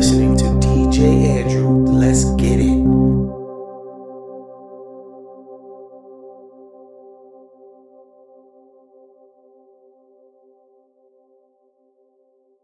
listening.